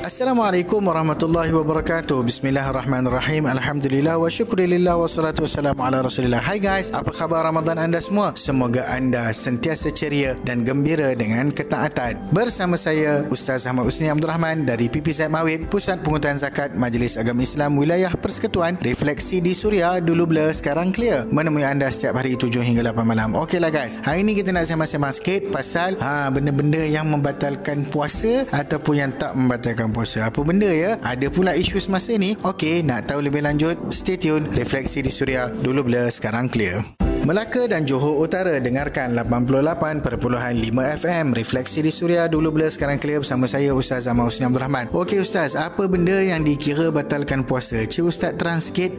Assalamualaikum warahmatullahi wabarakatuh. Bismillahirrahmanirrahim. Alhamdulillah wa syukurillah wa salatu wassalamu ala rasulillah. Hai guys, apa khabar Ramadan anda semua? Semoga anda sentiasa ceria dan gembira dengan ketaatan. Bersama saya Ustaz Ahmad Usni Abdul Rahman dari PPZ Mawid Pusat Pungutan Zakat Majlis Agama Islam Wilayah Persekutuan. Refleksi di Suria, dulu blur sekarang clear, menemui anda setiap hari 7 hingga 8 malam. Okeylah guys, hari ni kita nak sembang-sembang sikit pasal benda-benda yang membatalkan puasa ataupun yang tak membatalkan puasa. Apa benda ya? Ada pula isu semasa ni. Okey, nak tahu lebih lanjut? Stay tune. Refleksi di Suria, dulu blur sekarang clear. Melaka dan Johor Utara, dengarkan 88.5 FM Refleksi di Suria, dulu blur sekarang clear, bersama saya Ustaz Zamaus Niamudrahman. Okey Ustaz, apa benda yang dikira batalkan puasa? Cik Ustaz terang sikit.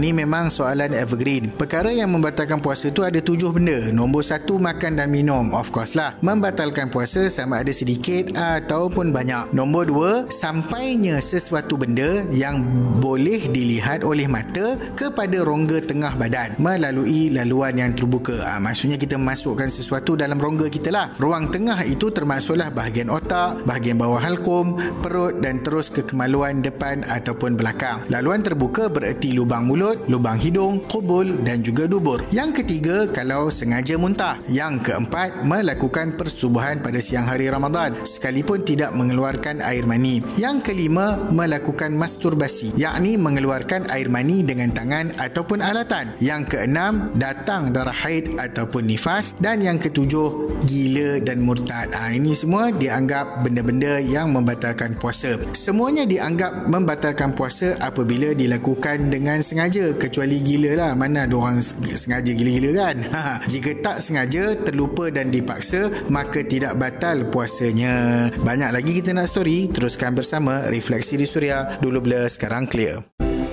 Ni memang soalan evergreen. Perkara yang membatalkan puasa tu ada 7 benda. Nombor 1, makan dan minum. Of course lah, membatalkan puasa sama ada sedikit ataupun banyak. Nombor 2, sampainya sesuatu benda yang boleh dilihat oleh mata kepada rongga tengah badan melalui laluan yang terbuka. Maksudnya kita masukkan sesuatu dalam rongga kita lah. Ruang tengah itu termasuklah bahagian otak, bahagian bawah halkum, perut dan terus ke kemaluan depan ataupun belakang. Laluan terbuka bererti lubang mulut, lubang hidung, kubul dan juga dubur. Yang ketiga, kalau sengaja muntah. Yang keempat, melakukan persubuhan pada siang hari Ramadan sekalipun tidak mengeluarkan air mani. Yang kelima, melakukan masturbasi, yakni mengeluarkan air mani dengan tangan ataupun alatan. Yang keenam, datang darah haid ataupun nifas. Dan yang ketujuh, gila dan murtad. Ini semua dianggap benda-benda yang membatalkan puasa. Semuanya dianggap membatalkan puasa apabila dilakukan dengan sengaja, kecuali gila lah. Mana ada orang sengaja gila-gila kan? Jika tak sengaja, terlupa dan dipaksa, maka tidak batal puasanya. Banyak lagi kita nak story. Teruskan bersama Refleksi di Suria, dulu blur sekarang clear.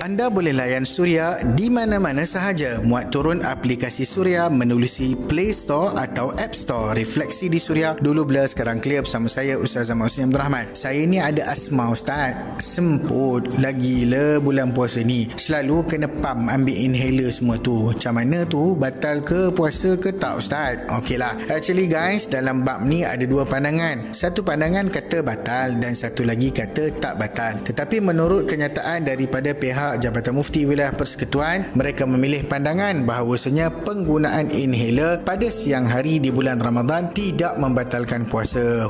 Anda boleh layan Suria di mana-mana sahaja. Muat turun aplikasi Suria menerusi Play Store atau App Store. Refleksi di Suria, dulu blur sekarang clear, bersama saya Ustaz Zamaus Abdul Rahman. Saya ni ada asma Ustaz. Semput lagi lah bulan puasa ni. Selalu kena pump, ambil inhaler semua tu. Macam mana tu? Batal ke puasa ke tak Ustaz? Okey lah. Actually guys, dalam bab ni ada 2 pandangan. Satu pandangan kata batal dan satu lagi kata tak batal. Tetapi menurut kenyataan daripada pihak Jabatan Mufti Wilayah Persekutuan, mereka memilih pandangan bahawasanya penggunaan inhaler pada siang hari di bulan Ramadan tidak membatalkan puasa.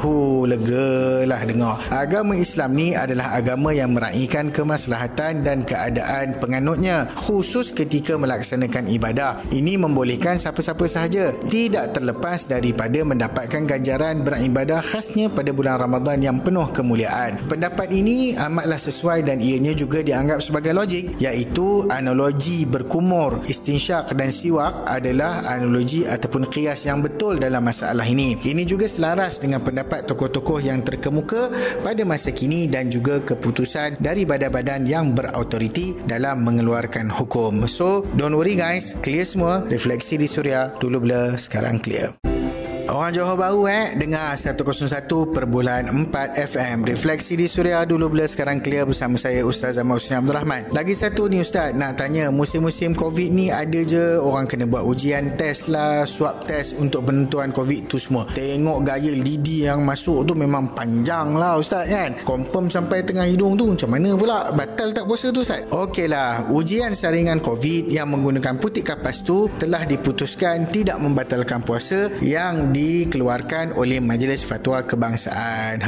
Legalah dengar. Agama Islam ni adalah agama yang meraihkan kemaslahatan dan keadaan penganutnya, khusus ketika melaksanakan ibadah. Ini membolehkan siapa-siapa sahaja, tidak terlepas daripada mendapatkan ganjaran beribadah, khasnya pada bulan Ramadan yang penuh kemuliaan. Pendapat ini amatlah sesuai dan ianya juga dianggap sebagai logik, iaitu analogi berkumur, istinsyak dan siwak adalah analogi ataupun kias yang betul dalam masalah ini. Ini juga selaras dengan pendapat tokoh-tokoh yang terkemuka pada masa kini dan juga keputusan dari badan-badan yang berautoriti dalam mengeluarkan hukum. So, don't worry guys, clear semua. Refleksi di Suria, dulu blur sekarang clear. Orang Johor Bahru dengar 101.4 FM Refleksi di Suria, dulu blur sekarang clear, bersama saya Ustaz Zamaus Abdul Rahman. Lagi satu ni Ustaz nak tanya, musim-musim Covid ni ada je orang kena buat ujian test lah, swab test untuk penentuan Covid tu semua. Tengok gaya lidi yang masuk tu memang panjang lah Ustaz kan, confirm sampai tengah hidung tu. Macam mana pula? Batal tak puasa tu Ustaz? Okey lah, ujian saringan Covid yang menggunakan putik kapas tu telah diputuskan tidak membatalkan puasa yang dikeluarkan oleh Majlis Fatwa Kebangsaan.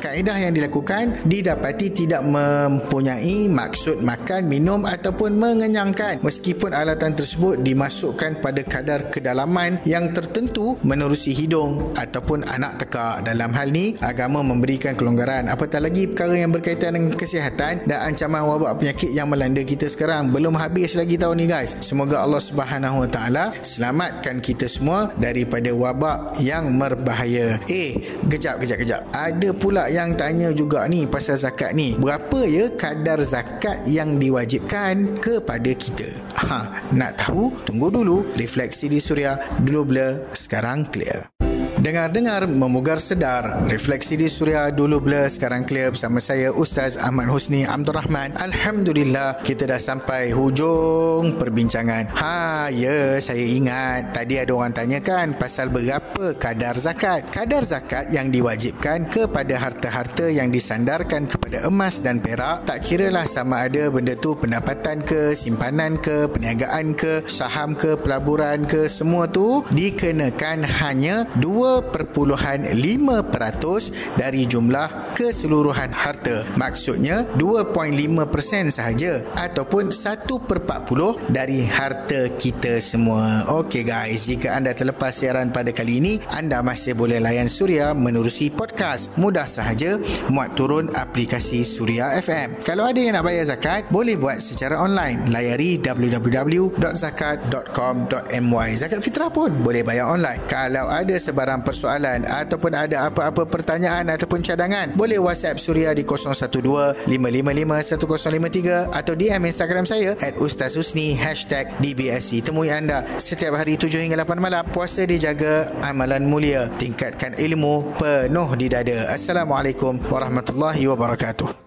Kaedah yang dilakukan didapati tidak mempunyai maksud makan, minum ataupun mengenyangkan, meskipun alatan tersebut dimasukkan pada kadar kedalaman yang tertentu menerusi hidung ataupun anak tekak. Dalam hal ni, agama memberikan kelonggaran, apatah lagi perkara yang berkaitan dengan kesihatan dan ancaman wabak penyakit yang melanda kita sekarang. Belum habis lagi tahun ni guys. Semoga Allah Subhanahu Wa Taala selamatkan kita semua daripada wabak yang berbahaya. Kejap. Ada pula yang tanya juga ni pasal zakat ni. Berapa ya kadar zakat yang diwajibkan kepada kita? Nak tahu? Tunggu dulu. Refleksi di Suria, dulu blur sekarang clear. Dengar-dengar, memugar sedar. Refleksi di Suria dulu blur, sekarang clear, bersama saya Ustaz Ahmad Usni Abdul Rahman. Alhamdulillah, kita dah sampai hujung perbincangan. Saya ingat tadi ada orang tanyakan pasal berapa kadar zakat. Kadar zakat yang diwajibkan kepada harta-harta yang disandarkan kepada emas dan perak, tak kiralah sama ada benda tu pendapatan ke, simpanan ke, perniagaan ke, saham ke, pelaburan ke, semua tu dikenakan hanya 2.5% dari jumlah keseluruhan harta. Maksudnya 2.5% sahaja ataupun 1/40 dari harta kita semua. Okey guys, jika anda terlepas siaran pada kali ini, anda masih boleh layan Suria menerusi podcast. Mudah sahaja muat turun aplikasi Suria FM. Kalau ada yang nak bayar zakat, boleh buat secara online. Layari www.zakat.com.my. Zakat fitrah pun boleh bayar online. Kalau ada sebarang persoalan ataupun ada apa-apa pertanyaan ataupun cadangan, boleh WhatsApp Suria di 012-555-1053 atau DM Instagram saya @ustazhusni #DBSC. Temui anda setiap hari 7 hingga 8 malam. Puasa dijaga, amalan mulia, tingkatkan ilmu, penuh di dada. Assalamualaikum warahmatullahi wabarakatuh.